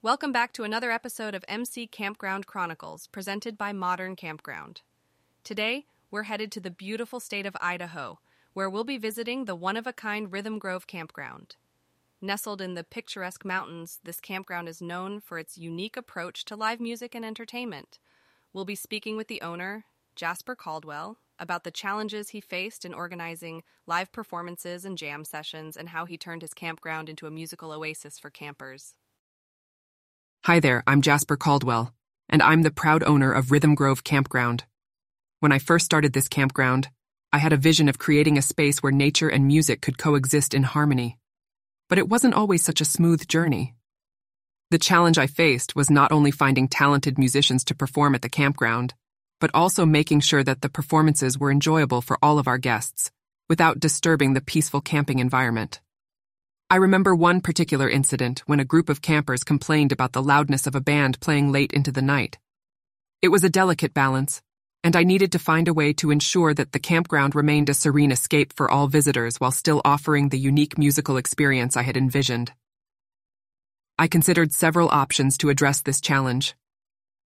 Welcome back to another episode of MC Campground Chronicles, presented by Modern Campground. Today, we're headed to the beautiful state of Idaho, where we'll be visiting the one-of-a-kind Rhythm Grove Campground. Nestled in the picturesque mountains, this campground is known for its unique approach to live music and entertainment. We'll be speaking with the owner, Jasper Caldwell, about the challenges he faced in organizing live performances and jam sessions and how he turned his campground into a musical oasis for campers. Hi there, I'm Jasper Caldwell, and I'm the proud owner of Rhythm Grove Campground. When I first started this campground, I had a vision of creating a space where nature and music could coexist in harmony. But it wasn't always such a smooth journey. The challenge I faced was not only finding talented musicians to perform at the campground, but also making sure that the performances were enjoyable for all of our guests, without disturbing the peaceful camping environment. I remember one particular incident when a group of campers complained about the loudness of a band playing late into the night. It was a delicate balance, and I needed to find a way to ensure that the campground remained a serene escape for all visitors while still offering the unique musical experience I had envisioned. I considered several options to address this challenge.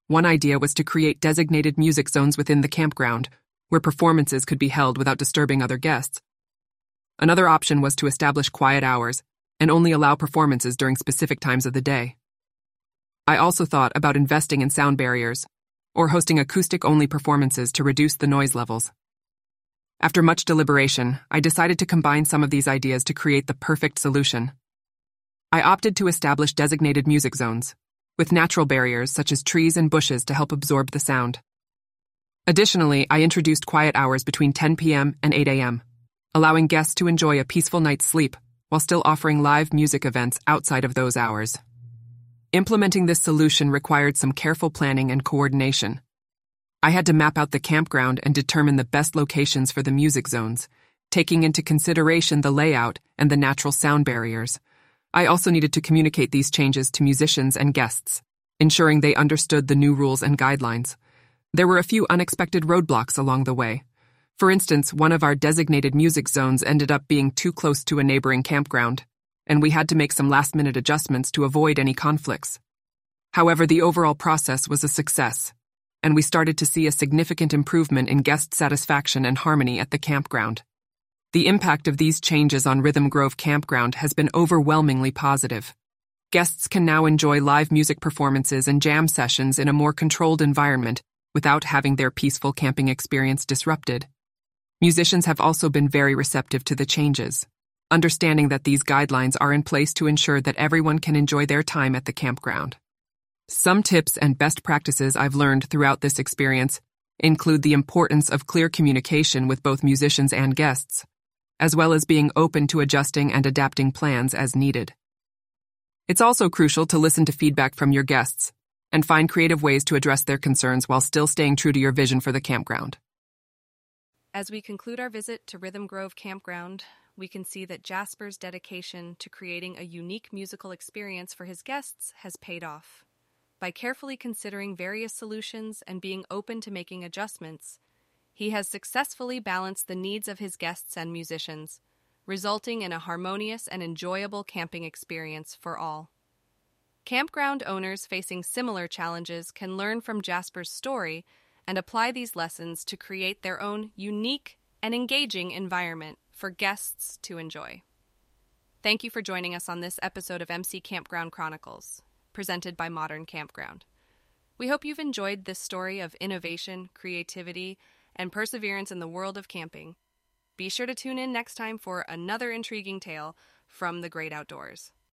One idea was to create designated music zones within the campground, where performances could be held without disturbing other guests. Another option was to establish quiet hours and only allow performances during specific times of the day. I also thought about investing in sound barriers, or hosting acoustic-only performances to reduce the noise levels. After much deliberation, I decided to combine some of these ideas to create the perfect solution. I opted to establish designated music zones, with natural barriers such as trees and bushes to help absorb the sound. Additionally, I introduced quiet hours between 10 p.m. and 8 a.m., allowing guests to enjoy a peaceful night's sleep while still offering live music events outside of those hours. Implementing this solution required some careful planning and coordination. I had to map out the campground and determine the best locations for the music zones, taking into consideration the layout and the natural sound barriers. I also needed to communicate these changes to musicians and guests, ensuring they understood the new rules and guidelines. There were a few unexpected roadblocks along the way. For instance, one of our designated music zones ended up being too close to a neighboring campground, and we had to make some last-minute adjustments to avoid any conflicts. However, the overall process was a success, and we started to see a significant improvement in guest satisfaction and harmony at the campground. The impact of these changes on Rhythm Grove Campground has been overwhelmingly positive. Guests can now enjoy live music performances and jam sessions in a more controlled environment without having their peaceful camping experience disrupted. Musicians have also been very receptive to the changes, understanding that these guidelines are in place to ensure that everyone can enjoy their time at the campground. Some tips and best practices I've learned throughout this experience include the importance of clear communication with both musicians and guests, as well as being open to adjusting and adapting plans as needed. It's also crucial to listen to feedback from your guests and find creative ways to address their concerns while still staying true to your vision for the campground. As we conclude our visit to Rhythm Grove Campground, we can see that Jasper's dedication to creating a unique musical experience for his guests has paid off. By carefully considering various solutions and being open to making adjustments, he has successfully balanced the needs of his guests and musicians, resulting in a harmonious and enjoyable camping experience for all. Campground owners facing similar challenges can learn from Jasper's story and apply these lessons to create their own unique and engaging environment for guests to enjoy. Thank you for joining us on this episode of MC Campground Chronicles, presented by Modern Campground. We hope you've enjoyed this story of innovation, creativity, and perseverance in the world of camping. Be sure to tune in next time for another intriguing tale from the great outdoors.